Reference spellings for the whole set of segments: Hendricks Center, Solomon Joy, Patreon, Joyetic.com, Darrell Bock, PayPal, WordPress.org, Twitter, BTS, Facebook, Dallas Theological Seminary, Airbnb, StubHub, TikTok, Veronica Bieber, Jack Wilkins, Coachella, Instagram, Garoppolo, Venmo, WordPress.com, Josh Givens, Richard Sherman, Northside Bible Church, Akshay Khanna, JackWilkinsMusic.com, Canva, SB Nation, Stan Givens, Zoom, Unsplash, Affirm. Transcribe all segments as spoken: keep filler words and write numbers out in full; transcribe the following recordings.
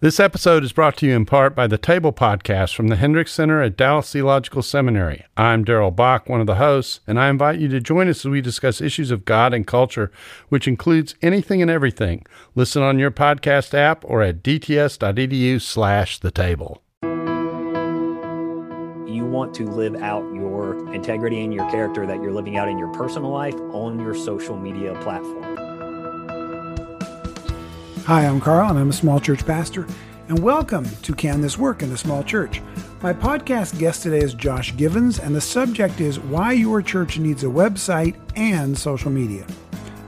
This episode is brought to you in part by the Table Podcast from the Hendricks Center at Dallas Theological Seminary. I'm Darrell Bock, one of the hosts, and I invite you to join us as we discuss issues of God and culture, which includes anything and everything. Listen on your podcast app or at dts.edu slash the table. You want to live out your integrity and your character that you're living out in your personal life on your social media platform. Hi, I'm Carl, and I'm a small church pastor, and welcome to Can This Work in the Small Church? My podcast guest today is Josh Givens, and the subject is why your church needs a website and social media.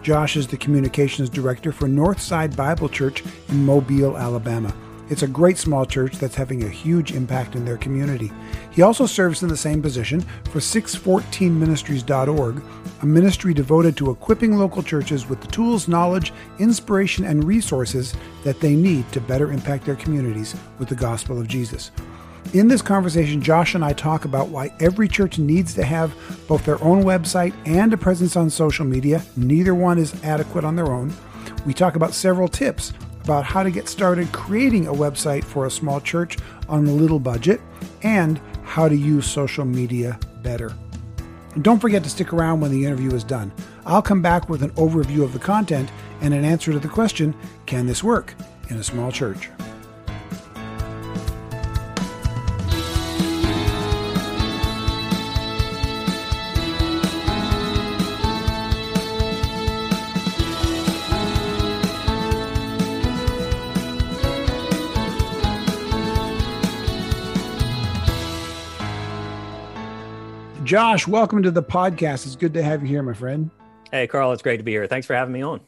Josh is the communications director for Northside Bible Church in Mobile, Alabama. It's a great small church that's having a huge impact in their community. He also serves in the same position for six fourteen ministries dot org, a ministry devoted to equipping local churches with the tools, knowledge, inspiration, and resources that they need to better impact their communities with the gospel of Jesus. In this conversation, Josh and I talk about why every church needs to have both their own website and a presence on social media. Neither one is adequate on their own. We talk about several tips about how to get started creating a website for a small church on a little budget and how to use social media better. And don't forget to stick around when the interview is done. I'll come back with an overview of the content and an answer to the question, can this work in a small church? Josh, welcome to the podcast. It's good to have you here, my friend. Hey, Carl, it's great to be here. Thanks for having me on.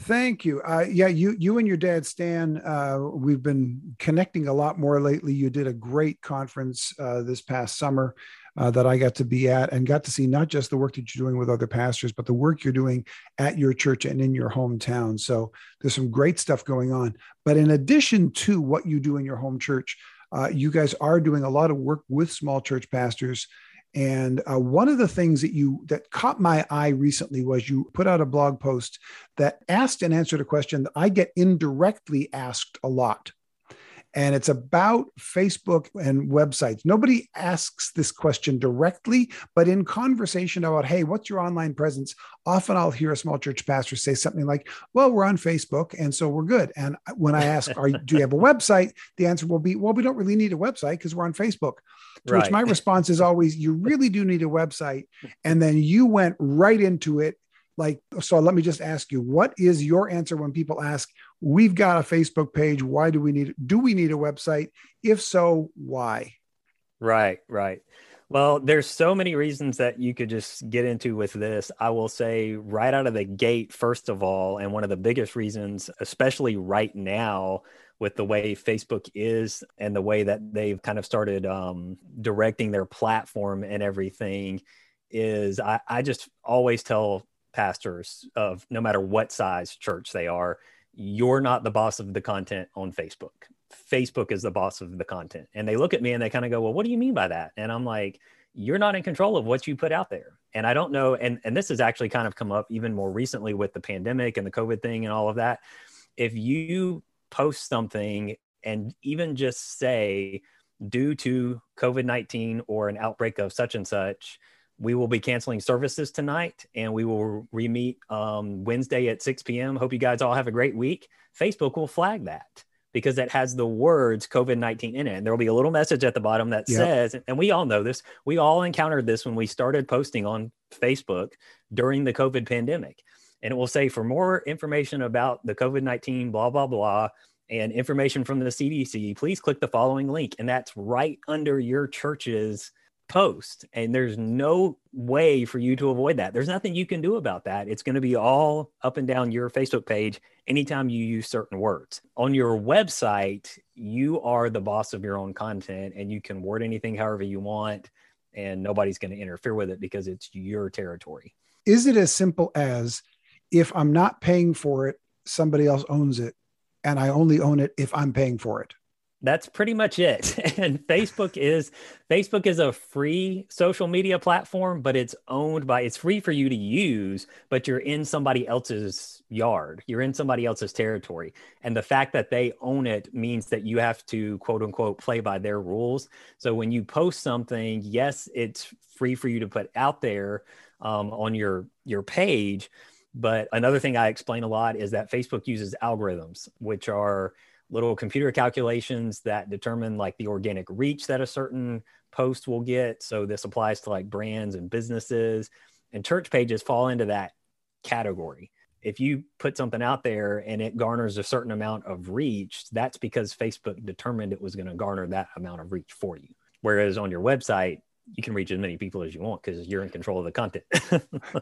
Thank you. Uh, yeah, you you and your dad, Stan, uh, we've been connecting a lot more lately. You did a great conference uh, this past summer uh, that I got to be at and got to see not just the work that you're doing with other pastors, but the work you're doing at your church and in your hometown. So there's some great stuff going on. But in addition to what you do in your home church, uh, you guys are doing a lot of work with small church pastors. And uh, one of the things that you that caught my eye recently was you put out a blog post that asked and answered a question that I get indirectly asked a lot. And it's about Facebook and websites. Nobody asks this question directly, but in conversation about, hey, what's your online presence? Often I'll hear a small church pastor say something like, well, we're on Facebook, and so we're good. And when I ask, Are, do you have a website? The answer will be, well, we don't really need a website because we're on Facebook. To right. Which my response is always, you really do need a website. And then you went right into it. Like, so let me just ask you, what is your answer when people ask, we've got a Facebook page, why do we need, do we need a website? If so, why? Right, right. Well, there's so many reasons that you could just get into with this. I will say right out of the gate, first of all, and one of the biggest reasons, especially right now, with the way Facebook is and the way that they've kind of started um, directing their platform and everything is I, I just always tell pastors of no matter what size church they are, you're not the boss of the content on Facebook. Facebook is the boss of the content. And they look at me and they kind of go, well, what do you mean by that? And I'm like, you're not in control of what you put out there. And I don't know. And, and this has actually kind of come up even more recently with the pandemic and the COVID thing and all of that. If you post something and even just say, due to COVID nineteen or an outbreak of such and such, we will be canceling services tonight and we will re-meet um, Wednesday at six p.m. Hope you guys all have a great week. Facebook will flag that because it has the words COVID nineteen in it. And there'll be a little message at the bottom that yep. says, and we all know this, we all encountered this when we started posting on Facebook during the COVID pandemic. And it will say, for more information about the COVID nineteen, blah, blah, blah, and information from the C D C, please click the following link. And that's right under your church's post. And there's no way for you to avoid that. There's nothing you can do about that. It's going to be all up and down your Facebook page anytime you use certain words. On your website, you are the boss of your own content, and you can word anything however you want, and nobody's going to interfere with it because it's your territory. Is it as simple as, if I'm not paying for it, somebody else owns it, and I only own it if I'm paying for it? that's pretty much it. And Facebook is Facebook is a free social media platform, but it's owned by, it's free for you to use, but you're in somebody else's yard. You're in somebody else's territory. And the fact that they own it means that you have to, quote unquote, play by their rules. So when you post something, yes, it's free for you to put out there um, on your, your page. But another thing I explain a lot is that Facebook uses algorithms, which are little computer calculations that determine like the organic reach that a certain post will get. So this applies to like brands and businesses, and church pages fall into that category. If you put something out there and it garners a certain amount of reach, that's because Facebook determined it was going to garner that amount of reach for you. Whereas on your website, you can reach as many people as you want because you're in control of the content.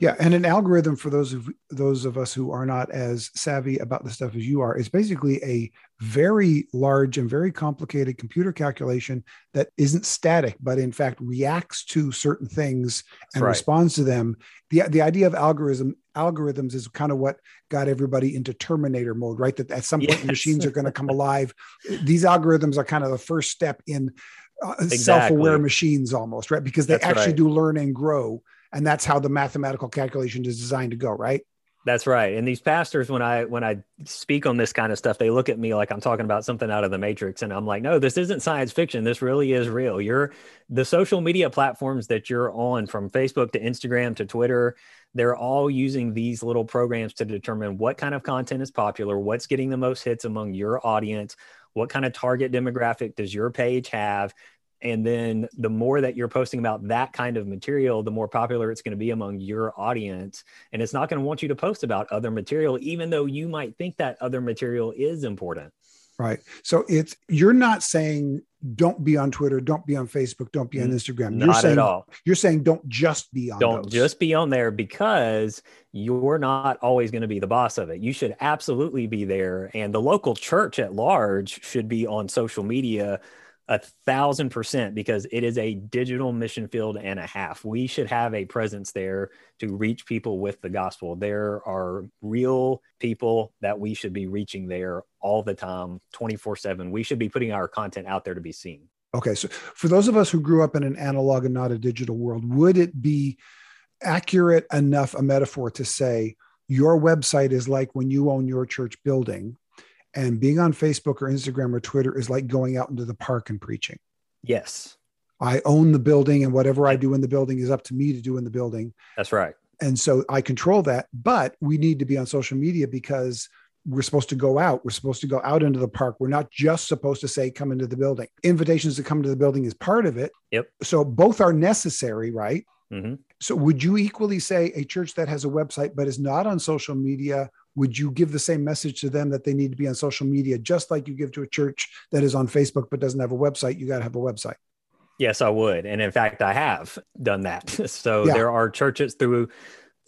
Yeah. And an algorithm, for those of those of us who are not as savvy about the stuff as you are, is basically a very large and very complicated computer calculation that isn't static, but in fact reacts to certain things and right. responds to them. The, the idea of algorithm algorithms is kind of what got everybody into Terminator mode, right? That at some point yes. machines are going to come alive. These algorithms are kind of the first step in Uh, exactly. self-aware machines almost, right? Because they that's actually right. do learn and grow. And that's how the mathematical calculation is designed to go, right? That's right. And these pastors, when I when I speak on this kind of stuff, they look at me like I'm talking about something out of the Matrix. And I'm like, no, this isn't science fiction. This really is real. You're the social media platforms that you're on, from Facebook to Instagram to Twitter, they're all using these little programs to determine what kind of content is popular, what's getting the most hits among your audience, what kind of target demographic does your page have? And then the more that you're posting about that kind of material, the more popular it's going to be among your audience. And it's not going to want you to post about other material, even though you might think that other material is important. Right. So it's, you're not saying don't be on Twitter, don't be on Facebook, don't be on Instagram. Not you're saying, at all. You're saying don't just be on Don't those. just be on there, because you're not always going to be the boss of it. You should absolutely be there. And the local church at large should be on social media a thousand percent, because it is a digital mission field and a half. We should have a presence there to reach people with the gospel. There are real people that we should be reaching there all the time, twenty-four seven. We should be putting our content out there to be seen. Okay. So for those of us who grew up in an analog and not a digital world, would it be accurate enough a metaphor to say your website is like when you own your church building, and being on Facebook or Instagram or Twitter is like going out into the park and preaching? Yes. I own the building, and whatever I do in the building is up to me to do in the building. That's right. And so I control that, but we need to be on social media because we're supposed to go out. We're supposed to go out into the park. We're not just supposed to say, come into the building. Invitations to come to the building is part of it. Yep. So both are necessary, right? Mm-hmm. So would you equally say a church that has a website but is not on social media, would you give the same message to them that they need to be on social media, just like you give to a church that is on Facebook but doesn't have a website? You got to have a website. Yes, I would. And in fact, I have done that. So yeah. There are churches through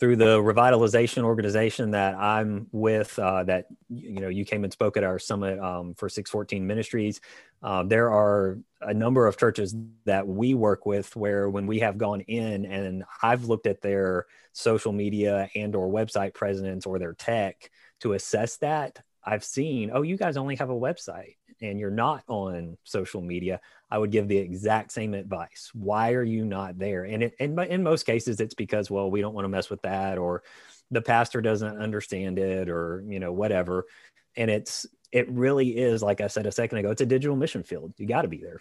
through the revitalization organization that I'm with, uh, that, you know, you came and spoke at our summit um, for six fourteen ministries. Uh, there are a number of churches that we work with where when we have gone in and I've looked at their social media and or website presence or their tech to assess that, I've seen, oh, you guys only have a website and you're not on social media. I would give the exact same advice. Why are you not there? And it, and in most cases, it's because, well, we don't want to mess with that, or the pastor doesn't understand it, or, you know, whatever. And it's, it really is, like I said a second ago, it's a digital mission field. You got to be there.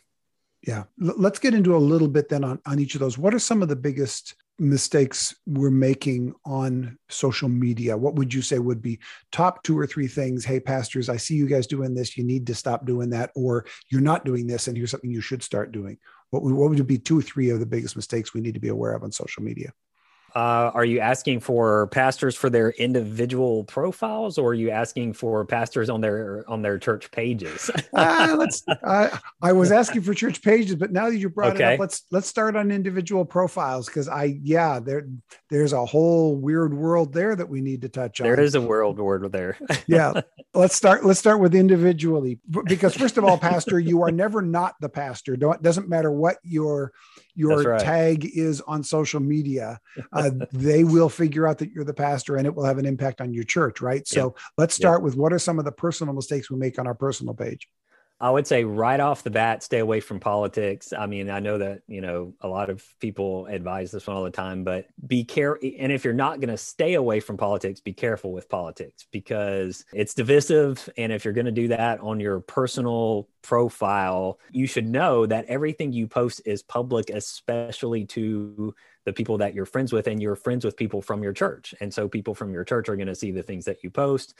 Yeah. L- let's get into a little bit then on, on each of those. What are some of the biggest mistakes we're making on social media? What would you say would be top two or three things? Hey, pastors, I see you guys doing this. You need to stop doing that, or you're not doing this, and here's something you should start doing. What would, what would be two or three of the biggest mistakes we need to be aware of on social media? Uh, are you asking for pastors for their individual profiles, or are you asking for pastors on their on their church pages? ah, let's, I, I was asking for church pages, but now that you brought okay. it up, let's let's start on individual profiles, because I yeah there there's a whole weird world there that we need to touch on. There is a world word there. yeah, let's start let's start with individually, because first of all, pastor, you are never not the pastor. Don't doesn't matter what your your That's right. tag is on social media. Uh, they will figure out that you're the pastor, and it will have an impact on your church, right? So yep. let's start yep. with what are some of the personal mistakes we make on our personal page? I would say right off the bat, stay away from politics. I mean, I know that, you know, a lot of people advise this one all the time, but be careful. And if you're not going to stay away from politics, be careful with politics because it's divisive. And if you're going to do that on your personal profile, you should know that everything you post is public, especially to the people that you're friends with, and you're friends with people from your church. And so people from your church are going to see the things that you post,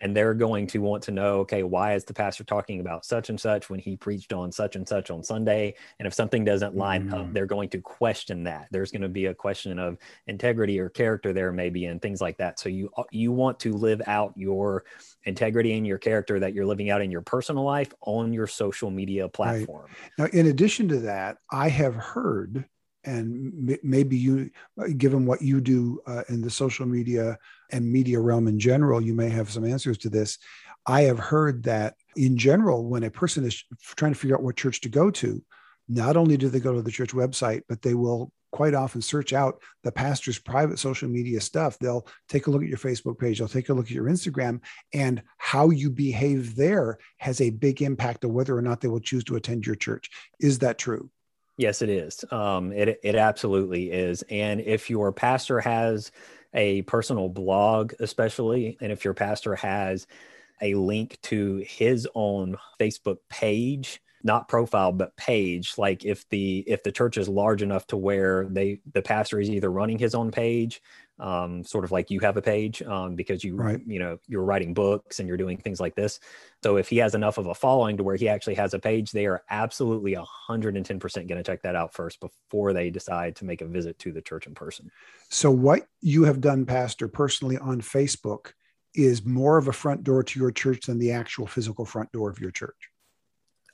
and they're going to want to know, okay, why is the pastor talking about such and such when he preached on such and such on Sunday? And if something doesn't line mm-hmm. up, they're going to question that. There's going to be a question of integrity or character there maybe, and things like that. So you, you want to live out your integrity and your character that you're living out in your personal life on your social media platform. Right. Now, in addition to that, I have heard, and maybe you, given what you do uh, in the social media and media realm in general, you may have some answers to this. I have heard that in general, when a person is trying to figure out what church to go to, not only do they go to the church website, but they will quite often search out the pastor's private social media stuff. They'll take a look at your Facebook page. They'll take a look at your Instagram, and how you behave there has a big impact on whether or not they will choose to attend your church. Is that true? Yes, it is. Um, it it absolutely is. And if your pastor has a personal blog, especially, and if your pastor has a link to his own Facebook page, not profile, but page, like if the if the church is large enough to where they the pastor is either running his own page, um, sort of like you have a page um, because you, right. you know, you're writing books and you're doing things like this. So if he has enough of a following to where he actually has a page, they are absolutely one hundred ten percent going to check that out first before they decide to make a visit to the church in person. So what you have done, Pastor, personally on Facebook is more of a front door to your church than the actual physical front door of your church.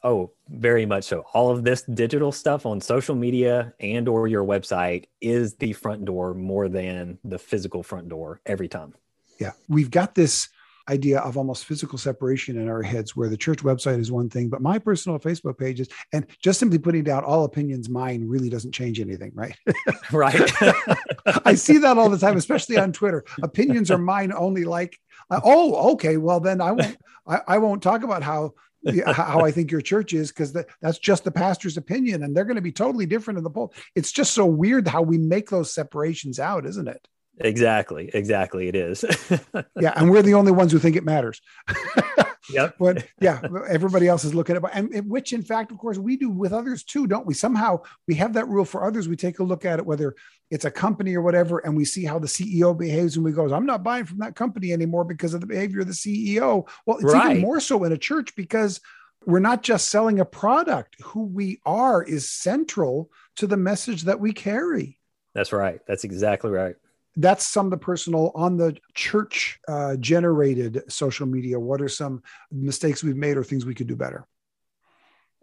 Oh, very much so. All of this digital stuff on social media and or your website is the front door more than the physical front door every time. Yeah. We've got this idea of almost physical separation in our heads where the church website is one thing, but my personal Facebook pages, and just simply putting down all opinions, mine really doesn't change anything, right? Right. I see that all the time, especially on Twitter. Opinions are mine only, like, oh, okay, well then I won't, I, I won't talk about how how I think your church is, because that, that's just the pastor's opinion, and they're going to be totally different in the poll. It's just so weird how we make those separations out, isn't it? Exactly. Exactly. It is. Yeah. And we're the only ones who think it matters. Yep. But yeah, everybody else is looking at it, and, and which in fact, of course, we do with others too, don't we? Somehow we have that rule for others. We take a look at it, whether it's a company or whatever, and we see how the C E O behaves, and we go, I'm not buying from that company anymore because of the behavior of the C E O. Well, it's right. Even more so in a church, because we're not just selling a product. Who we are is central to the message that we carry. That's right. That's exactly right. That's some of the personal. On the church uh, generated social media, what are some mistakes we've made or things we could do better?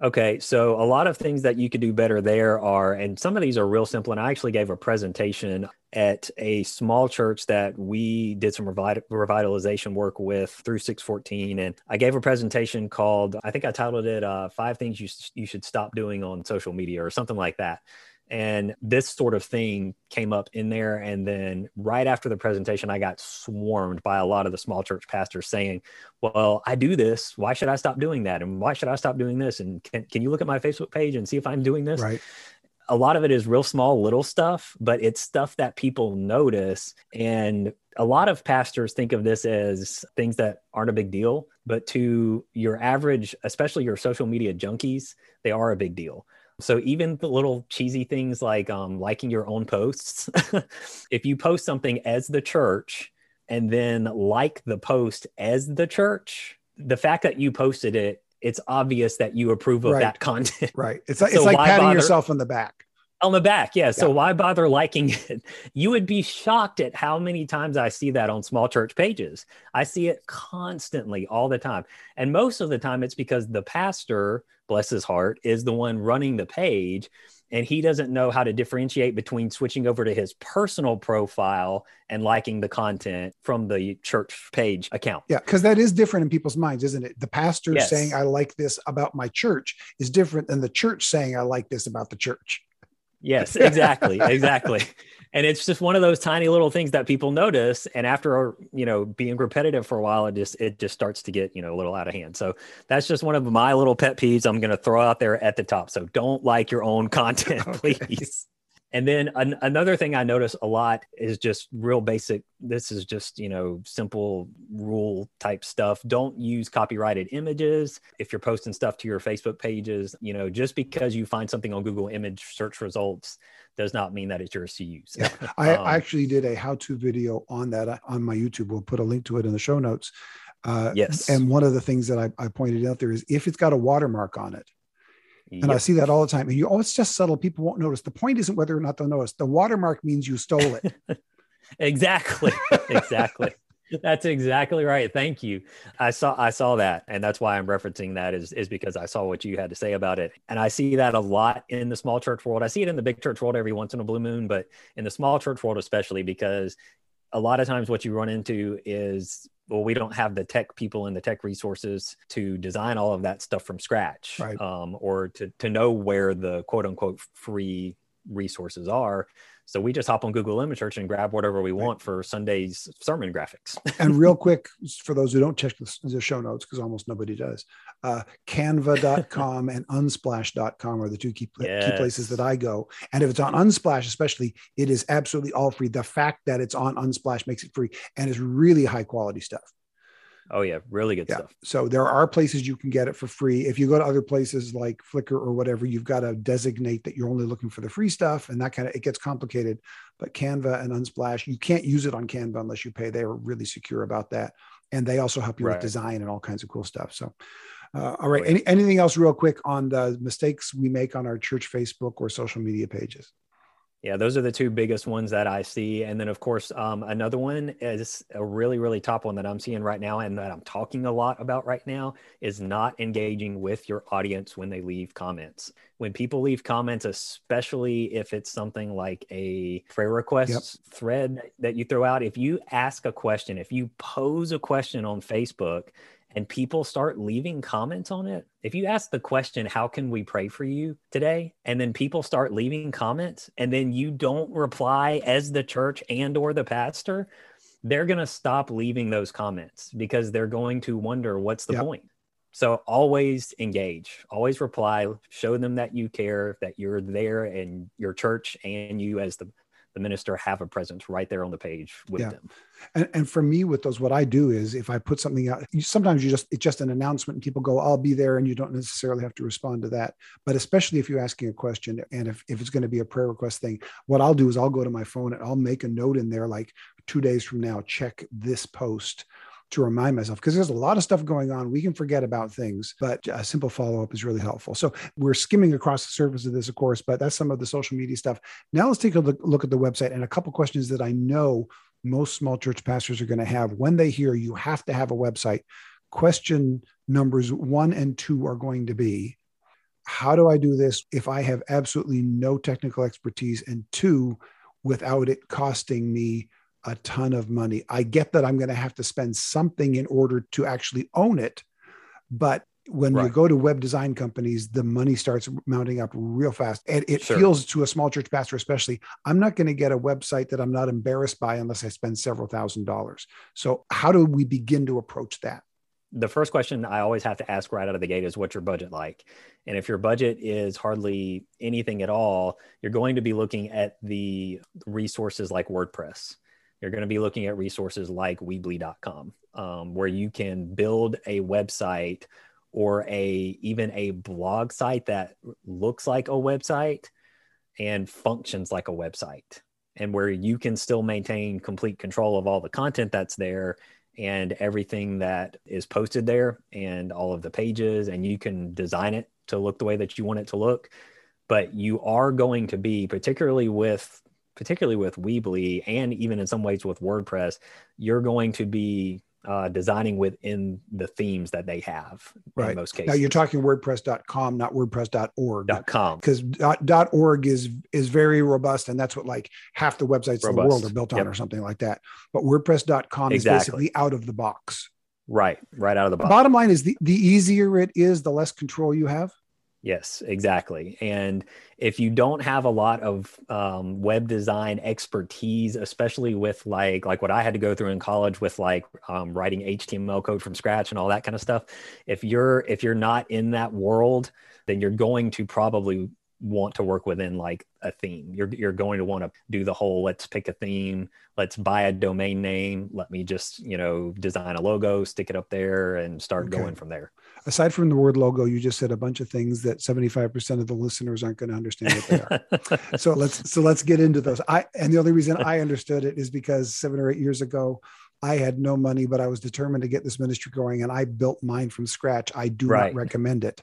Okay. So a lot of things that you could do better there are, and some of these are real simple. And I actually gave a presentation at a small church that we did some revitalization work with through six fourteen. And I gave a presentation called, I think I titled it uh, Five Things You, you Should Stop Doing on Social Media or something like that. And this sort of thing came up in there. And then right after the presentation, I got swarmed by a lot of the small church pastors saying, well, I do this. Why should I stop doing that? And why should I stop doing this? And can, can you look at my Facebook page and see if I'm doing this? Right. A lot of it is real small, little stuff, but it's stuff that people notice. And a lot of pastors think of this as things that aren't a big deal, but to your average, especially your social media junkies, they are a big deal. So even the little cheesy things like um, liking your own posts, if you post something as the church and then like the post as the church, the fact that you posted it, it's obvious that you approve of right. that content. Right. It's like, so it's like patting bother? yourself on the back. On the back. Yeah. So yeah. Why bother liking it? You would be shocked at how many times I see that on small church pages. I see it constantly all the time. And most of the time it's because the pastor, bless his heart, is the one running the page, and he doesn't know how to differentiate between switching over to his personal profile and liking the content from the church page account. Yeah, because that is different in people's minds, isn't it? The pastor yes. saying, I like this about my church is different than the church saying, I like this about the church. Yes, exactly. Exactly. And it's just one of those tiny little things that people notice. And after, you know, being repetitive for a while, it just, it just starts to get, you know, a little out of hand. So that's just one of my little pet peeves I'm going to throw out there at the top. So don't like your own content, please. Okay. And then an, another thing I notice a lot is just real basic. This is just, you know, simple rule type stuff. Don't use copyrighted images. If you're posting stuff to your Facebook pages, you know, just because you find something on Google image search results does not mean that it's yours to use. Yeah, I um, actually did a how-to video on that on my YouTube. We'll put a link to it in the show notes. Uh, yes. And one of the things that I, I pointed out there is if it's got a watermark on it. And yep. I see that all the time. And you, oh, it's just subtle. People won't notice. The point isn't whether or not they'll notice. The watermark means you stole it. Exactly. Exactly. That's exactly right. Thank you. I saw, I saw that. And that's why I'm referencing that is, is because I saw what you had to say about it. And I see that a lot in the small church world. I see it in the big church world every once in a blue moon, but in the small church world, especially because a lot of times what you run into is, well, we don't have the tech people and the tech resources to design all of that stuff from scratch, right. um, or to to know where the quote unquote free resources are. So we just hop on Google Image Search and grab whatever we right. want for Sunday's sermon graphics. And real quick, for those who don't check the show notes, because almost nobody does, uh, canva dot com and unsplash dot com are the two key, yes. key places that I go. And if it's on Unsplash especially, it is absolutely all free. The fact that it's on Unsplash makes it free, and it's really high quality stuff. Oh yeah, really good yeah. stuff. So there are places you can get it for free. If you go to other places like Flickr or whatever, you've got to designate that you're only looking for the free stuff, and that kind of, it gets complicated. But Canva and Unsplash, you can't use it on Canva unless you pay. They are really secure about that. And they also help you right. with design and all kinds of cool stuff. So, uh, all right. Any, anything else real quick on the mistakes we make on our church Facebook or social media pages? Yeah, those are the two biggest ones that I see. And then, of course, um, another one is a really, really top one that I'm seeing right now and that I'm talking a lot about right now is not engaging with your audience when they leave comments. When people leave comments, especially if it's something like a prayer request yep. thread that you throw out, if you ask a question, if you pose a question on Facebook and people start leaving comments on it, if you ask the question, how can we pray for you today? And then people start leaving comments and then you don't reply as the church and or the pastor, they're going to stop leaving those comments because they're going to wonder what's the yep. point. So always engage, always reply, show them that you care, that you're there and your church and you as the the minister have a presence right there on the page with yeah. them. And, and for me with those, what I do is if I put something out, you, sometimes you just, it's just an announcement and people go, I'll be there. And you don't necessarily have to respond to that. But especially if you're asking a question and if, if it's going to be a prayer request thing, what I'll do is I'll go to my phone and I'll make a note in there, like two days from now, check this post to remind myself, because there's a lot of stuff going on. We can forget about things, but a simple follow-up is really helpful. So we're skimming across the surface of this, of course, but that's some of the social media stuff. Now let's take a look, look at the website and a couple questions that I know most small church pastors are going to have when they hear you have to have a website. Question numbers one and two are going to be, how do I do this if I have absolutely no technical expertise? And two, without it costing me a ton of money. I get that I'm going to have to spend something in order to actually own it. But when right. you go to web design companies, the money starts mounting up real fast. And it sure. feels to a small church pastor, especially, I'm not going to get a website that I'm not embarrassed by unless I spend several thousand dollars. So how do we begin to approach that? The first question I always have to ask right out of the gate is what's your budget like? And if your budget is hardly anything at all, you're going to be looking at the resources like WordPress. You're going to be looking at resources like Weebly dot com, um, where you can build a website or a even a blog site that looks like a website and functions like a website, and where you can still maintain complete control of all the content that's there and everything that is posted there and all of the pages, and you can design it to look the way that you want it to look. But you are going to be, particularly with particularly with Weebly and even in some ways with WordPress, you're going to be uh, designing within the themes that they have right. in most cases. Now you're talking WordPress dot com, not WordPress dot org. .com. Because .org is, is very robust, and that's what like half the websites robust. in the world are built on yep. or something like that. But WordPress dot com exactly. is basically out of the box. Right, right out of the box. Bottom line is the, the easier it is, the less control you have. Yes, exactly. And if you don't have a lot of um, web design expertise, especially with like like what I had to go through in college with like um, writing H T M L code from scratch and all that kind of stuff, if you're if you're not in that world, then you're going to probably want to work within like a theme. You're you're going to want to do the whole, let's pick a theme, let's buy a domain name, let me just, you know, design a logo, stick it up there and start okay. going from there. Aside from the word logo, you just said a bunch of things that seventy-five percent of the listeners aren't going to understand what they are. so let's so let's get into those. I and the only reason I understood it is because seven or eight years ago I had no money, but I was determined to get this ministry going, and I built mine from scratch. I do right. not recommend it,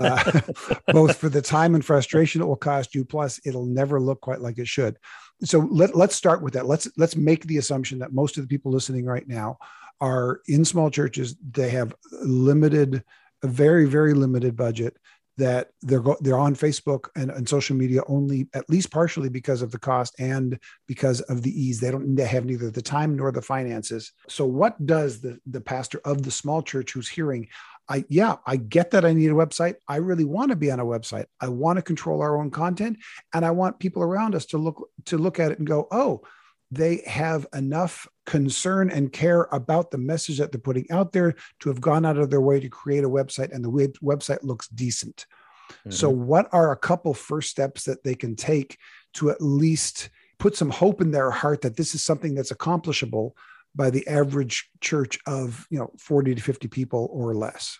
uh, both for the time and frustration it will cost you. Plus, it'll never look quite like it should. So let, let's start with that. Let's let's make the assumption that most of the people listening right now are in small churches. They have limited, a very, very limited budget. That they're go- they're on Facebook and, and social media only, at least partially, because of the cost and because of the ease. They don't they have neither the time nor the finances. So what does the, the pastor of the small church who's hearing, I yeah, I get that I need a website. I really want to be on a website. I want to control our own content, and I want people around us to look to look at it and go, oh, they have enough concern and care about the message that they're putting out there to have gone out of their way to create a website, and the web- website looks decent. Mm-hmm. So what are a couple first steps that they can take to at least put some hope in their heart that this is something that's accomplishable by the average church of, you know, forty to fifty people or less?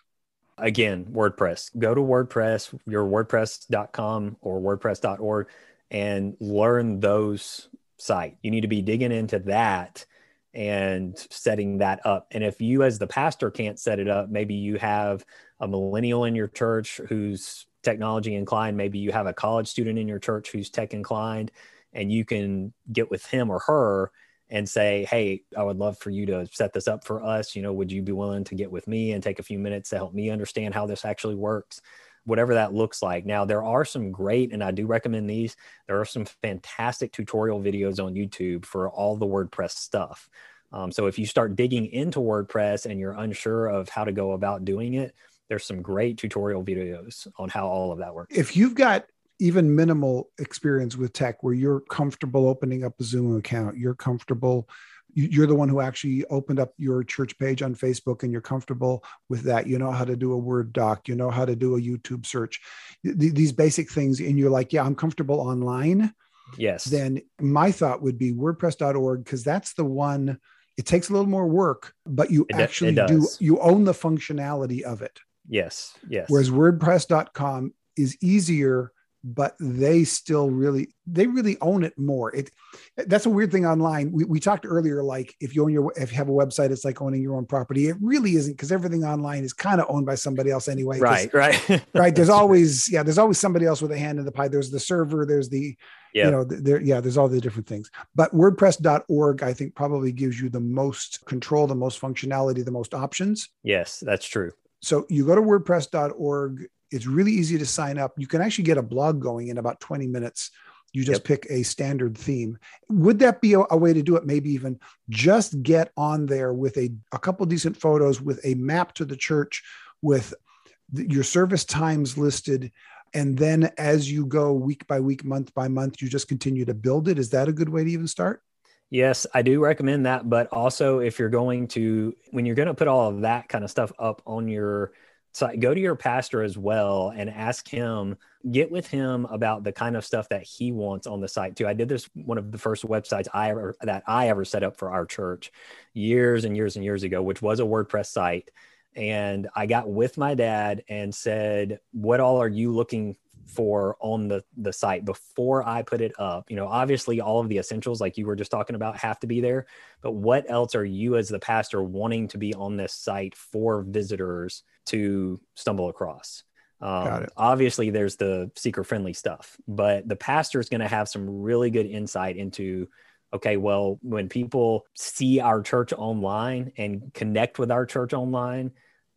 Again, WordPress. Go to WordPress, your WordPress dot com or WordPress dot org, and learn those site. You need to be digging into that and setting that up. And if you as the pastor can't set it up, maybe you have a millennial in your church who's technology inclined. Maybe you have a college student in your church who's tech inclined, and you can get with him or her and say, hey, I would love for you to set this up for us. You know, would you be willing to get with me and take a few minutes to help me understand how this actually works? Whatever that looks like. Now, there are some great, and I do recommend these, there are some fantastic tutorial videos on YouTube for all the WordPress stuff. Um, so if you start digging into WordPress and you're unsure of how to go about doing it, there's some great tutorial videos on how all of that works. If you've got even minimal experience with tech, where you're comfortable opening up a Zoom account, you're comfortable, you're the one who actually opened up your church page on Facebook, and you're comfortable with that. You know how to do a Word doc, you know how to do a YouTube search, these basic things. And you're like, yeah, I'm comfortable online. Yes. Then my thought would be WordPress dot org, because that's the one, it takes a little more work, but you it actually d- do, you own the functionality of it. Yes. Yes. Whereas WordPress dot com is easier, but they still really, they really own it more. It, that's a weird thing online. We we talked earlier, like if you own your, if you have a website, it's like owning your own property. It really isn't, because everything online is kind of owned by somebody else anyway. Right, right. Right. There's always, yeah, there's always somebody else with a hand in the pie. There's the server, there's the, yep. you know, there, yeah, there's all the different things. But WordPress dot org, I think, probably gives you the most control, the most functionality, the most options. Yes, that's true. So you go to WordPress dot org. It's really easy to sign up. You can actually get a blog going in about twenty minutes. You just yep. pick a standard theme. Would that be a, a way to do it? Maybe even just get on there with a, a couple decent photos, with a map to the church, with the, your service times listed. And then as you go week by week, month by month, you just continue to build it. Is that a good way to even start? Yes, I do recommend that. But also if you're going to, when you're going to put all of that kind of stuff up on your So go to your pastor as well and ask him, get with him about the kind of stuff that he wants on the site too. I did this, one of the first websites I ever, that I ever set up for our church years and years and years ago, which was a WordPress site. And I got with my dad and said, what all are you looking for on the, the site before I put it up? You know, obviously all of the essentials, like you were just talking about, have to be there, but what else are you as the pastor wanting to be on this site for visitors to stumble across? Um, obviously there's the seeker friendly stuff, but the pastor is going to have some really good insight into, okay, well, when people see our church online and connect with our church online,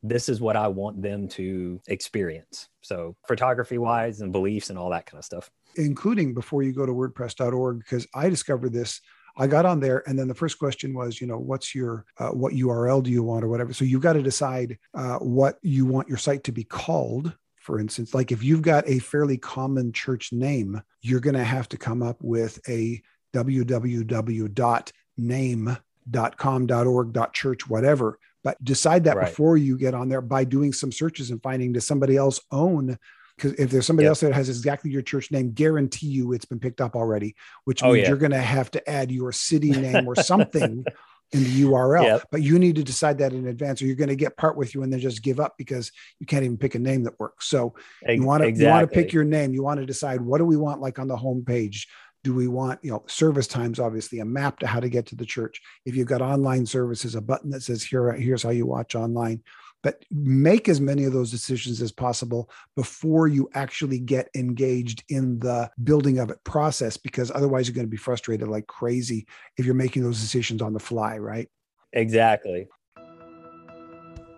this is what I want them to experience. So photography wise and beliefs and all that kind of stuff. Including before you go to WordPress dot org, because I discovered this, I got on there. And then the first question was, you know, what's your, uh, what U R L do you want or whatever? So you've got to decide uh, what you want your site to be called. for instance, like if you've got a fairly common church name, you're going to have to come up with a w w w dot name dot com dot org dot church, whatever. But decide that right. before you get on there by doing some searches and finding, does somebody else own? Because if there's somebody yep. else that has exactly your church name, guarantee you it's been picked up already, which means oh, yeah. you're going to have to add your city name or something in the U R L. Yep. But you need to decide that in advance, or you're going to get part with you and then just give up because you can't even pick a name that works. So you want to exactly. you want to pick your name. You want to decide, what do we want, like on the homepage? Do we want, you know, service times, obviously a map to how to get to the church. If you've got online services, a button that says here, here's how you watch online, but make as many of those decisions as possible before you actually get engaged in the building of it process, because otherwise you're going to be frustrated like crazy if you're making those decisions on the fly, right? Exactly. And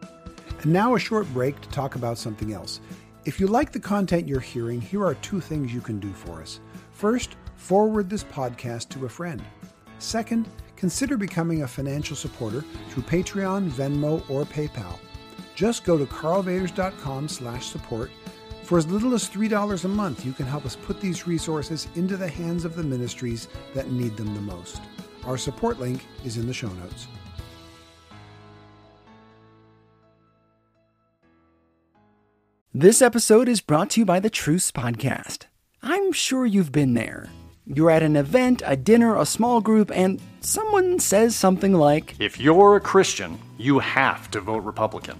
now a short break to talk about something else. If you like the content you're hearing, here are two things you can do for us. First, forward this podcast to a friend. Second, consider becoming a financial supporter through Patreon, Venmo, or PayPal. Just go to carl vaders dot com slash support. For as little as three dollars a month, you can help us put these resources into the hands of the ministries that need them the most. Our support link is in the show notes. This episode is brought to you by the Truce Podcast. I'm sure you've been there. You're at an event, a dinner, a small group, and someone says something like, "If you're a Christian, you have to vote Republican."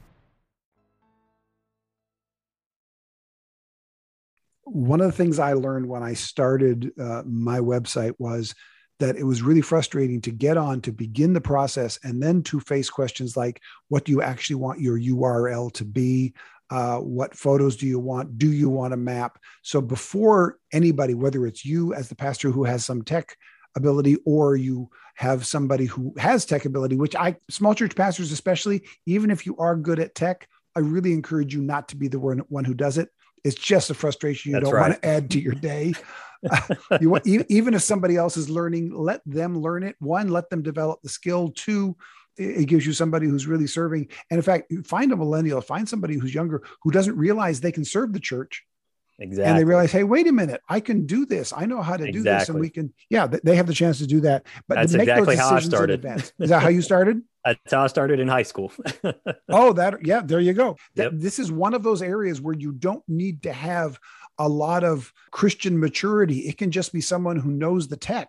One of the things I learned when I started uh, my website was that it was really frustrating to get on, to begin the process, and then to face questions like, what do you actually want your U R L to be? Uh, what photos do you want? Do you want a map? So before anybody, whether it's you as the pastor who has some tech ability, or you have somebody who has tech ability, which I, small church pastors especially, even if you are good at tech, I really encourage you not to be the one who does it. It's just a frustration you That's don't right. want to add to your day. uh, you want, even if somebody else is learning, let them learn it. One, let them develop the skill. Two, it gives you somebody who's really serving. And in fact, find a millennial, find somebody who's younger who doesn't realize they can serve the church. Exactly. And they realize, hey, wait a minute, I can do this. I know how to exactly. do this. And we can, yeah, they have the chance to do that. But that's to make exactly those decisions how I started. In advance. Is that how you started? That's how I started in high school. oh, that, yeah, there you go. Yep. This is one of those areas where you don't need to have a lot of Christian maturity. It can just be someone who knows the tech.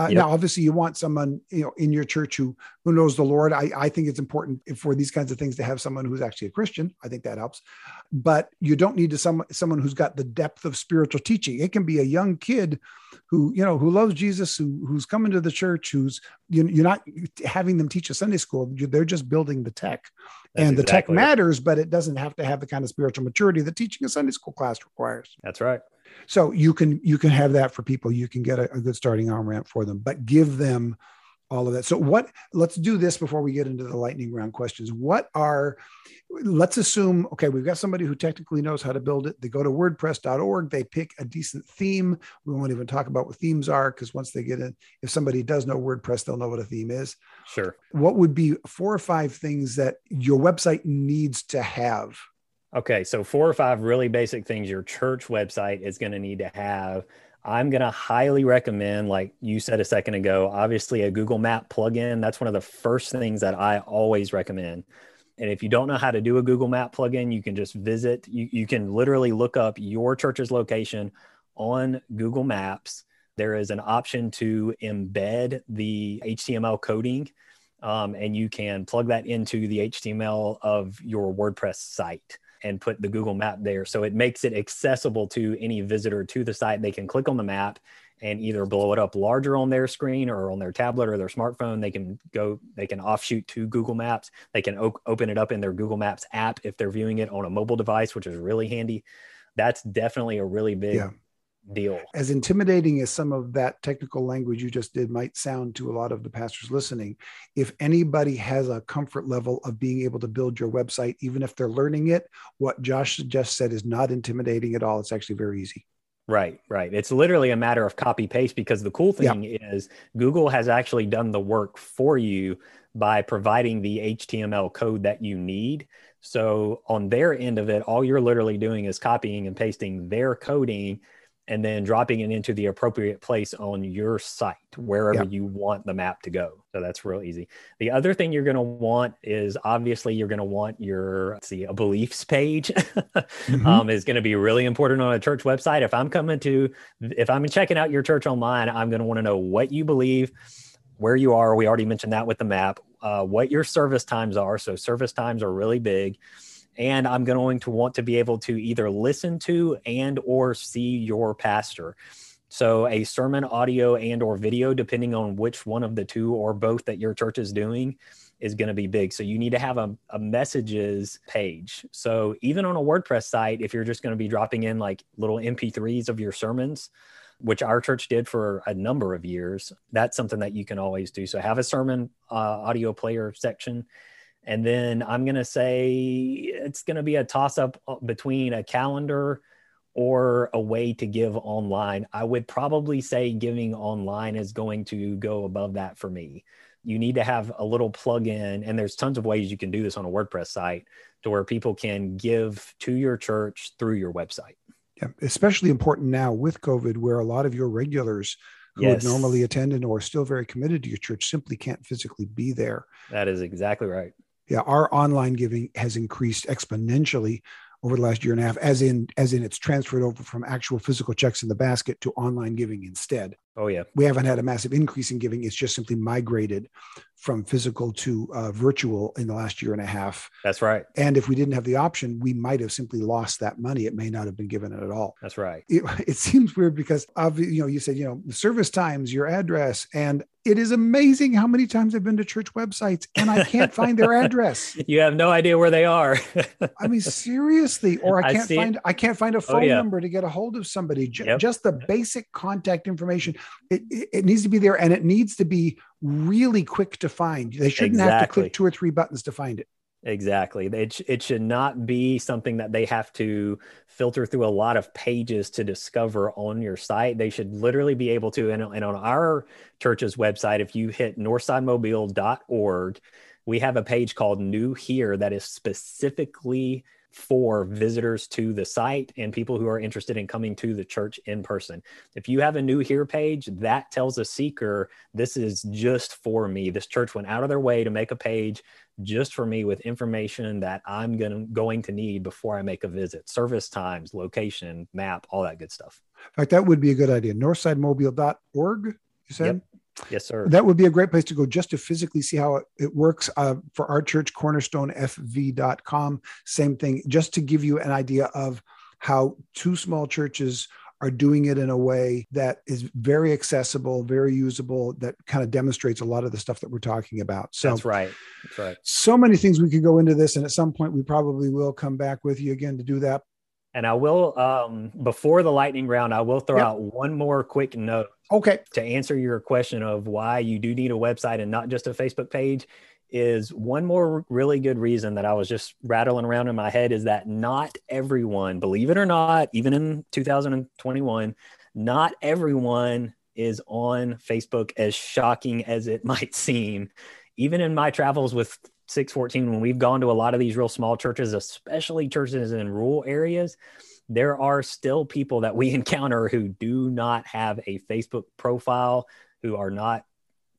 Uh, yep. Now, obviously, you want someone, you know, in your church who, who knows the Lord. I, I think it's important for these kinds of things to have someone who's actually a Christian. I think that helps. But you don't need to some, someone who's got the depth of spiritual teaching. It can be a young kid who, you know, who loves Jesus, who, who's coming to the church, who's, you, you're not having them teach a Sunday school. They're just building the tech. That's and exactly the tech matters, it. But it doesn't have to have the kind of spiritual maturity that teaching a Sunday school class requires. That's right. So you can you can have that for people. You can get a, a good starting on-ramp for them, but give them all of that. So what? Let's do this before we get into the lightning round questions. What are, let's assume, okay, we've got somebody who technically knows how to build it. They go to wordpress dot org. They pick a decent theme. We won't even talk about what themes are, because once they get in, if somebody does know WordPress, they'll know what a theme is. Sure. What would be four or five things that your website needs to have? Okay, so four or five really basic things your church website is going to need to have. I'm going to highly recommend, like you said a second ago, obviously a Google Map plugin. That's one of the first things that I always recommend. And if you don't know how to do a Google Map plugin, you can just visit. You, you can literally look up your church's location on Google Maps. There is an option to embed the H T M L coding um, and you can plug that into the H T M L of your WordPress site and put the Google map there. So it makes it accessible to any visitor to the site. They can click on the map and either blow it up larger on their screen or on their tablet or their smartphone. They can go, they can offshoot to Google Maps. They can o- open it up in their Google Maps app if they're viewing it on a mobile device, which is really handy. That's definitely a really big yeah. deal. As intimidating as some of that technical language you just did might sound to a lot of the pastors listening, if anybody has a comfort level of being able to build your website, even if they're learning it, what Josh just said is not intimidating at all. It's actually very easy. Right, right. It's literally a matter of copy paste, because the cool thing yeah. is Google has actually done the work for you by providing the H T M L code that you need. So on their end of it, all you're literally doing is copying and pasting their coding and then dropping it into the appropriate place on your site, wherever yeah. you want the map to go. So that's real easy. The other thing you're gonna want is, obviously you're gonna want your, let's see, a beliefs page mm-hmm. um, is gonna be really important on a church website. If I'm coming to, if I'm checking out your church online, I'm gonna wanna know what you believe, where you are. We already mentioned that with the map, uh, what your service times are. So service times are really big. And I'm going to want to be able to either listen to and or see your pastor. So a sermon audio and or video, depending on which one of the two or both that your church is doing, is going to be big. So you need to have a, a messages page. So even on a WordPress site, if you're just going to be dropping in like little M P threes of your sermons, which our church did for a number of years, that's something that you can always do. So have a sermon uh, audio player section. And then I'm going to say it's going to be a toss-up between a calendar or a way to give online. I would probably say giving online is going to go above that for me. You need to have a little plug-in, and there's tons of ways you can do this on a WordPress site, to where people can give to your church through your website. Yeah, especially important now with COVID, where a lot of your regulars who yes. would normally attend and or are still very committed to your church simply can't physically be there. That is exactly right. Yeah, our online giving has increased exponentially over the last year and a half, as in as in it's transferred over from actual physical checks in the basket to online giving instead. Oh, yeah. We haven't had a massive increase in giving. It's just simply migrated from physical to uh, virtual in the last year and a half. That's right. And if we didn't have the option, we might have simply lost that money. It may not have been given at all. That's right. It, it seems weird because, obviously, you know, you said, you know, the service times, your address, and it is amazing how many times I've been to church websites and I can't find their address. You have no idea where they are. I mean, seriously, or I can't I find, it. I can't find a phone oh, yeah. number to get a hold of somebody. J- yep. Just the basic contact information. It, it, it needs to be there, and it needs to be really quick to find. They shouldn't exactly. have to click two or three buttons to find it. Exactly. It, it should not be something that they have to filter through a lot of pages to discover on your site. They should literally be able to, and, and on our church's website, if you hit north side mobile dot org, we have a page called New Here that is specifically for visitors to the site and people who are interested in coming to the church in person. If you have a New Here page, that tells a seeker, this is just for me. This church went out of their way to make a page just for me with information that I'm gonna, going to need before I make a visit. Service times, location, map, all that good stuff. In fact, that would be a good idea. north side mobile dot org, you said? Yep. Yes, sir. That would be a great place to go just to physically see how it, it works. Uh, for our church, cornerstone f v dot com, same thing, just to give you an idea of how two small churches are doing it in a way that is very accessible, very usable, that kind of demonstrates a lot of the stuff that we're talking about. So that's right. That's right. So many things we could go into this, and at some point we probably will come back with you again to do that. And I will, um, before the lightning round, I will throw yep. out one more quick note. Okay. To answer your question of why you do need a website and not just a Facebook page, is one more really good reason that I was just rattling around in my head is that not everyone, believe it or not, even in two thousand twenty-one, not everyone is on Facebook, as shocking as it might seem. Even in my travels with six fourteen, when we've gone to a lot of these real small churches, especially churches in rural areas, there are still people that we encounter who do not have a Facebook profile, who are not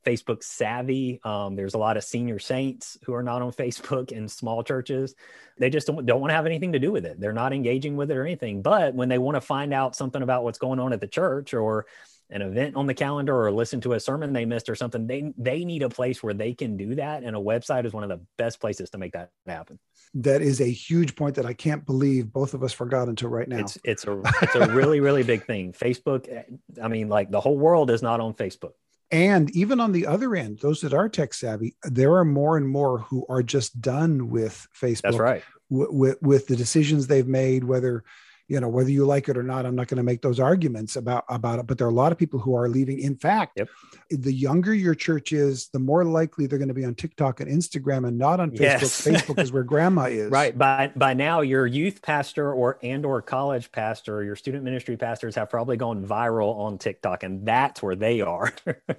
Facebook savvy. Um, there's a lot of senior saints who are not on Facebook in small churches. They just don't, don't want to have anything to do with it. They're not engaging with it or anything. But when they want to find out something about what's going on at the church, or an event on the calendar or listen to a sermon they missed or something, they they need a place where they can do that. And a website is one of the best places to make that happen. That is a huge point that I can't believe both of us forgot until right now. It's, it's a it's a really, really big thing. Facebook, I mean, like the whole world is not on Facebook. And even on the other end, those that are tech savvy, there are more and more who are just done with Facebook. That's right. W- w- with the decisions they've made, whether you know, whether you like it or not, I'm not going to make those arguments about, about it, but there are a lot of people who are leaving. In fact, yep. the younger your church is, the more likely they're going to be on TikTok and Instagram and not on Facebook. Yes. Facebook is where grandma is. Right. By, by now, your youth pastor or and or college pastor, your student ministry pastors have probably gone viral on TikTok, and that's where they are.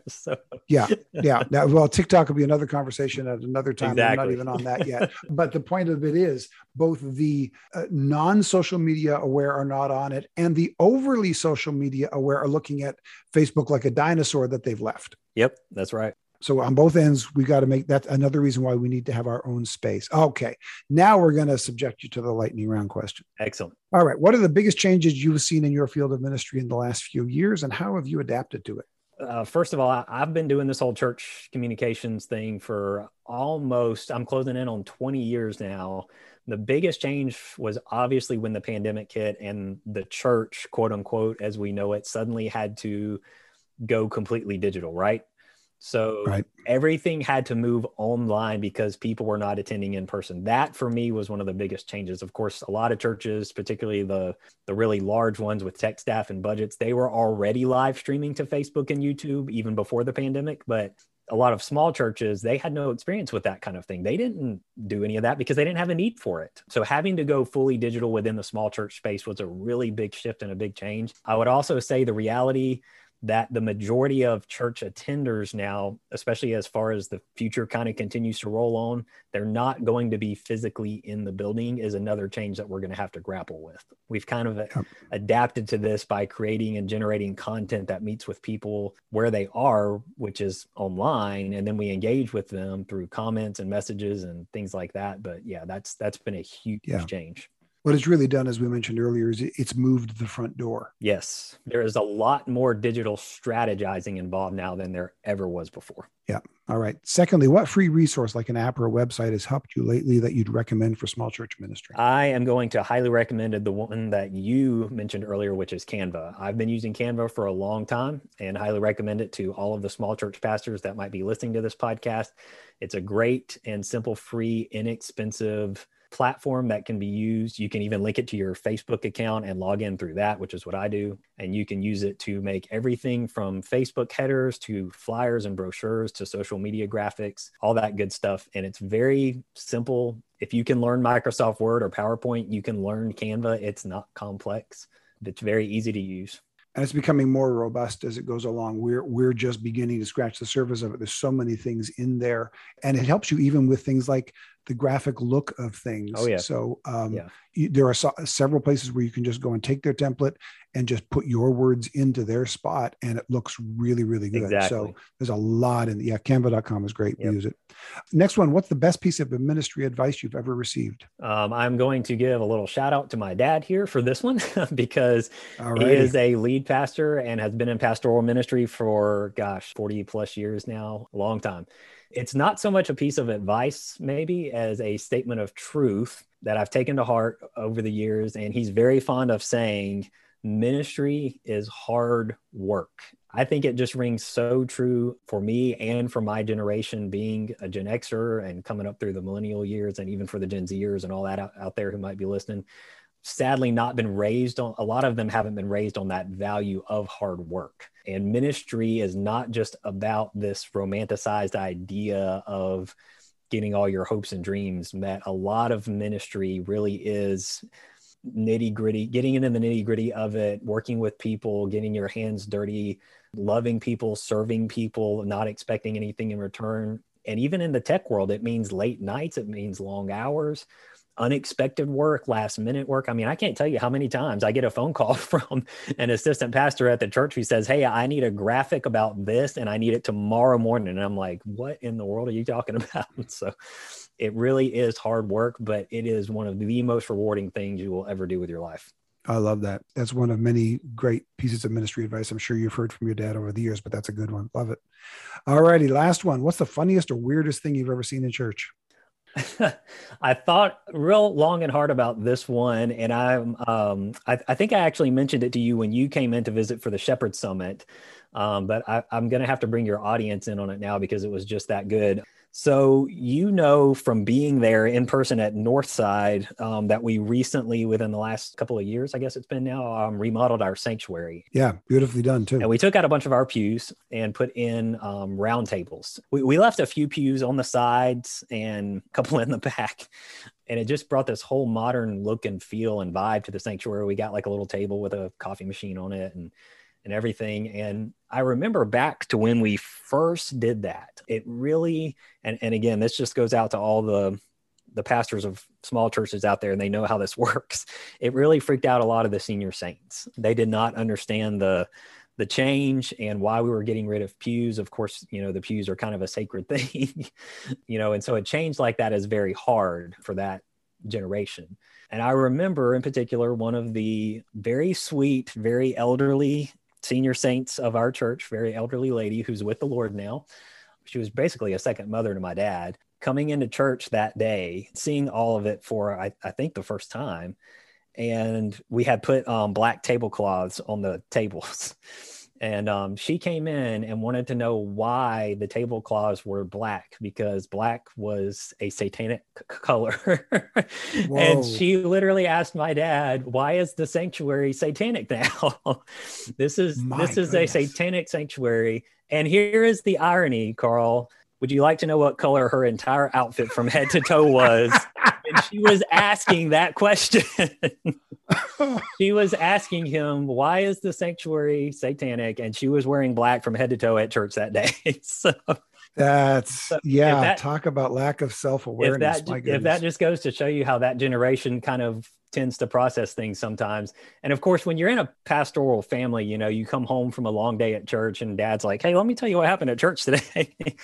so. Yeah. Yeah. Now, well, TikTok will be another conversation at another time. Exactly. I'm not even on that yet. But the point of it is both the uh, non-social media aware are not on it, and the overly social media aware are looking at Facebook like a dinosaur that they've left. Yep, that's right. So on both ends, we got to make that another reason why we need to have our own space. Okay, now we're going to subject you to the lightning round question. Excellent. All right. What are the biggest changes you've seen in your field of ministry in the last few years, and how have you adapted to it? Uh, first of all, I, I've been doing this whole church communications thing for almost, I'm closing in on twenty years now. The biggest change was obviously when the pandemic hit and the church, quote unquote, as we know it, suddenly had to go completely digital, right? So right. everything had to move online because people were not attending in person. That for me was one of the biggest changes. Of course, a lot of churches, particularly the, the really large ones with tech staff and budgets, they were already live streaming to Facebook and YouTube even before the pandemic. But a lot of small churches, they had no experience with that kind of thing. They didn't do any of that because they didn't have a need for it. So having to go fully digital within the small church space was a really big shift and a big change. I would also say the reality that the majority of church attenders now, especially as far as the future kind of continues to roll on, they're not going to be physically in the building is another change that we're going to have to grapple with. We've kind of a- adapted to this by creating and generating content that meets with people where they are, which is online. And then we engage with them through comments and messages and things like that. But yeah, that's, that's been a huge yeah. change. What it's really done, as we mentioned earlier, is it's moved the front door. Yes. There is a lot more digital strategizing involved now than there ever was before. Yeah. All right. Secondly, what free resource like an app or a website has helped you lately that you'd recommend for small church ministry? I am going to highly recommend the one that you mentioned earlier, which is Canva. I've been using Canva for a long time and highly recommend it to all of the small church pastors that might be listening to this podcast. It's a great and simple, free, inexpensive platform that can be used. You can even link it to your Facebook account and log in through that, which is what I do. And you can use it to make everything from Facebook headers to flyers and brochures to social media graphics, all that good stuff. And it's very simple. If you can learn Microsoft Word or PowerPoint, you can learn Canva. It's not complex. It's very easy to use. And it's becoming more robust as it goes along. We're we're just beginning to scratch the surface of it. There's so many things in there. And it helps you even with things like the graphic look of things. Oh, yeah. So um, yeah. You, there are so, several places where you can just go and take their template and just put your words into their spot. And it looks really, really good. Exactly. So there's a lot in the, yeah, canva dot com is great. Yep. We use it. Next one. What's the best piece of ministry advice you've ever received? Um, I'm going to give a little shout out to my dad here for this one, because Alrighty. he is a lead pastor and has been in pastoral ministry for, gosh, forty plus years now, a long time. It's not so much a piece of advice, maybe, as a statement of truth that I've taken to heart over the years. And he's very fond of saying, ministry is hard work. I think it just rings so true for me and for my generation, being a Gen Xer and coming up through the millennial years, and even for the Gen Zers and all that out, out there who might be listening. Sadly, not been raised on, a lot of them haven't been raised on that value of hard work. And ministry is not just about this romanticized idea of getting all your hopes and dreams met. A lot of ministry really is nitty gritty, getting into the nitty gritty of it, working with people, getting your hands dirty, loving people, serving people, not expecting anything in return. And even in the tech world, it means late nights, it means long hours, unexpected work, last minute work. I mean, I can't tell you how many times I get a phone call from an assistant pastor at the church who says, hey, I need a graphic about this and I need it tomorrow morning. And I'm like, what in the world are you talking about? So it really is hard work, but it is one of the most rewarding things you will ever do with your life. I love that. That's one of many great pieces of ministry advice I'm sure you've heard from your dad over the years, but that's a good one. Love it. All righty. Last one. What's the funniest or weirdest thing you've ever seen in church? I thought real long and hard about this one. And I, um, I, I think I actually mentioned it to you when you came in to visit for the Shepherd Summit. Um, but I, I'm going to have to bring your audience in on it now because it was just that good. So, you know, from being there in person at Northside, um, that we recently, within the last couple of years, I guess it's been now, um, remodeled our sanctuary. Yeah, beautifully done too. And we took out a bunch of our pews and put in um, round tables. We, we left a few pews on the sides and a couple in the back. And it just brought this whole modern look and feel and vibe to the sanctuary. We got like a little table with a coffee machine on it and and everything. And I remember back to when we first did that, it really, and, and again, this just goes out to all the, the pastors of small churches out there, and they know how this works. It really freaked out a lot of the senior saints. They did not understand the, the change and why we were getting rid of pews. Of course, you know, the pews are kind of a sacred thing, you know, and so a change like that is very hard for that generation. And I remember in particular, one of the very sweet, very elderly senior saints of our church, very elderly lady who's with the Lord now. She was basically a second mother to my dad, coming into church that day, seeing all of it for, I, I think, the first time. And we had put um, black tablecloths on the tables. And um, she came in and wanted to know why the tablecloths were black, because black was a satanic c- color. And she literally asked my dad, "Why is the sanctuary satanic now?" This is my this is goodness. A satanic sanctuary. And here is the irony, Carl. Would you like to know what color her entire outfit from head to toe was? And she was asking that question. She was asking him, "Why is the sanctuary satanic?" And she was wearing black from head to toe at church that day. So that's, so yeah, that, talk about lack of self-awareness. If that, my if that just goes to show you how that generation kind of tends to process things sometimes. And of course, when you're in a pastoral family, you know, you come home from a long day at church and dad's like, "Hey, let me tell you what happened at church today," you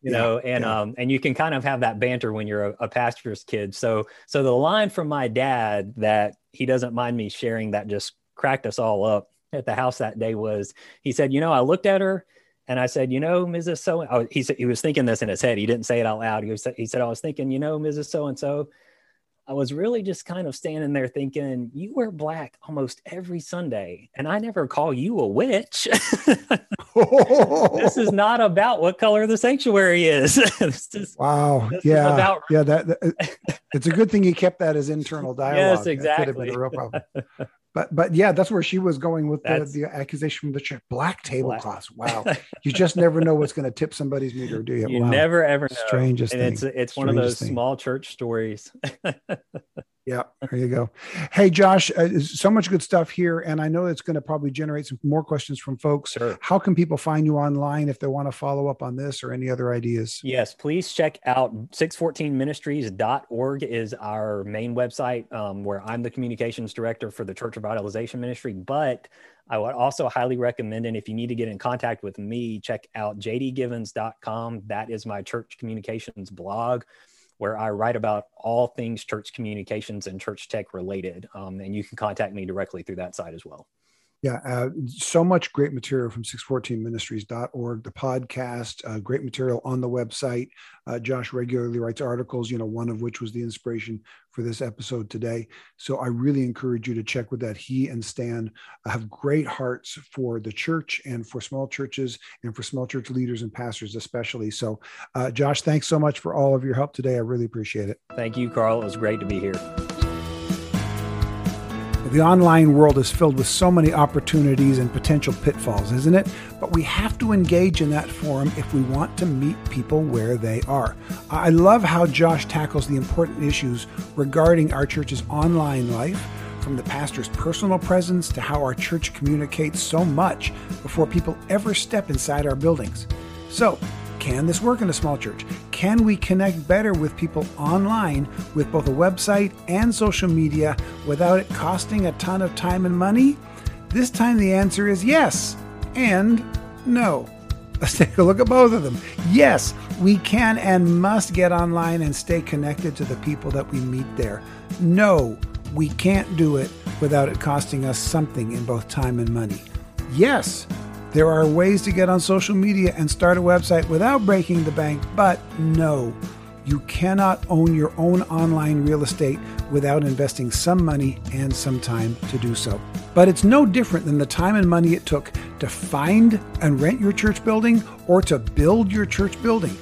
yeah, know, and, yeah. um, and you can kind of have that banter when you're a, a pastor's kid. So, so the line from my dad that he doesn't mind me sharing that just cracked us all up at the house that day was, he said, "You know, I looked at her and I said, you know, Missus So," he said, he was thinking this in his head. He didn't say it out loud. He was, he said, "I was thinking, you know, Missus So-and-so, I was really just kind of standing there thinking, you wear black almost every Sunday, and I never call you a witch." Oh. This is not about what color the sanctuary is. This is wow. This yeah. Is about- yeah. That, that it's a good thing he kept that as internal dialogue. Yes, exactly. That could have been a real problem. But, but yeah, that's where she was going with the, the accusation from the church. Black tablecloths. Wow. You just never know what's going to tip somebody's meter, do you? You wow. never, ever know. Strangest and thing. It's, it's Strangest one of those thing. Small church stories. Yeah, there you go. Hey, Josh, uh, so much good stuff here. And I know it's going to probably generate some more questions from folks. Sure. How can people find you online if they want to follow up on this or any other ideas? Yes, please check out six fourteen ministries dot org is our main website um, where I'm the communications director for the Church Revitalization Ministry. But I would also highly recommend, and if you need to get in contact with me, check out j d givens dot com. That is my church communications blog, where I write about all things church communications and church tech related. Um, and you can contact me directly through that site as well. Yeah. Uh, so much great material from six fourteen ministries dot org, the podcast, uh, great material on the website. Uh, Josh regularly writes articles, you know, one of which was the inspiration for this episode today. So I really encourage you to check with that. He and Stan have great hearts for the church and for small churches and for small church leaders and pastors, especially. So uh, Josh, thanks so much for all of your help today. I really appreciate it. Thank you, Carl. It was great to be here. The online world is filled with so many opportunities and potential pitfalls, isn't it? But we have to engage in that forum if we want to meet people where they are. I love how Josh tackles the important issues regarding our church's online life, from the pastor's personal presence to how our church communicates so much before people ever step inside our buildings. So, can this work in a small church? Can we connect better with people online with both a website and social media without it costing a ton of time and money? This time the answer is yes and no. Let's take a look at both of them. Yes, we can and must get online and stay connected to the people that we meet there. No, we can't do it without it costing us something in both time and money. Yes, there are ways to get on social media and start a website without breaking the bank, but no, you cannot own your own online real estate without investing some money and some time to do so. But it's no different than the time and money it took to find and rent your church building or to build your church building.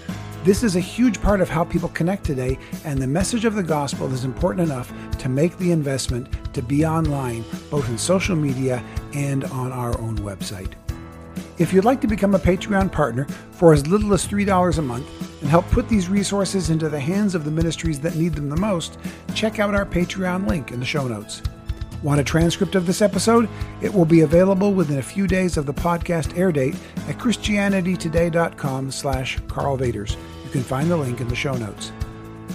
This is a huge part of how people connect today, and the message of the gospel is important enough to make the investment to be online, both in social media and on our own website. If you'd like to become a Patreon partner for as little as three dollars a month and help put these resources into the hands of the ministries that need them the most, check out our Patreon link in the show notes. Want a transcript of this episode? It will be available within a few days of the podcast air date at christianitytoday.com slash Carl Vaders. You can find the link in the show notes.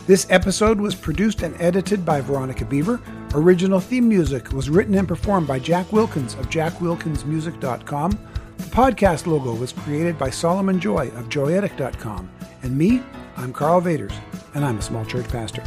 This episode was produced and edited by Veronica Bieber. Original theme music was written and performed by Jack Wilkins of jack wilkins music dot com. The podcast logo was created by Solomon Joy of joyetic dot com. And me, I'm Carl Vaders, and I'm a small church pastor.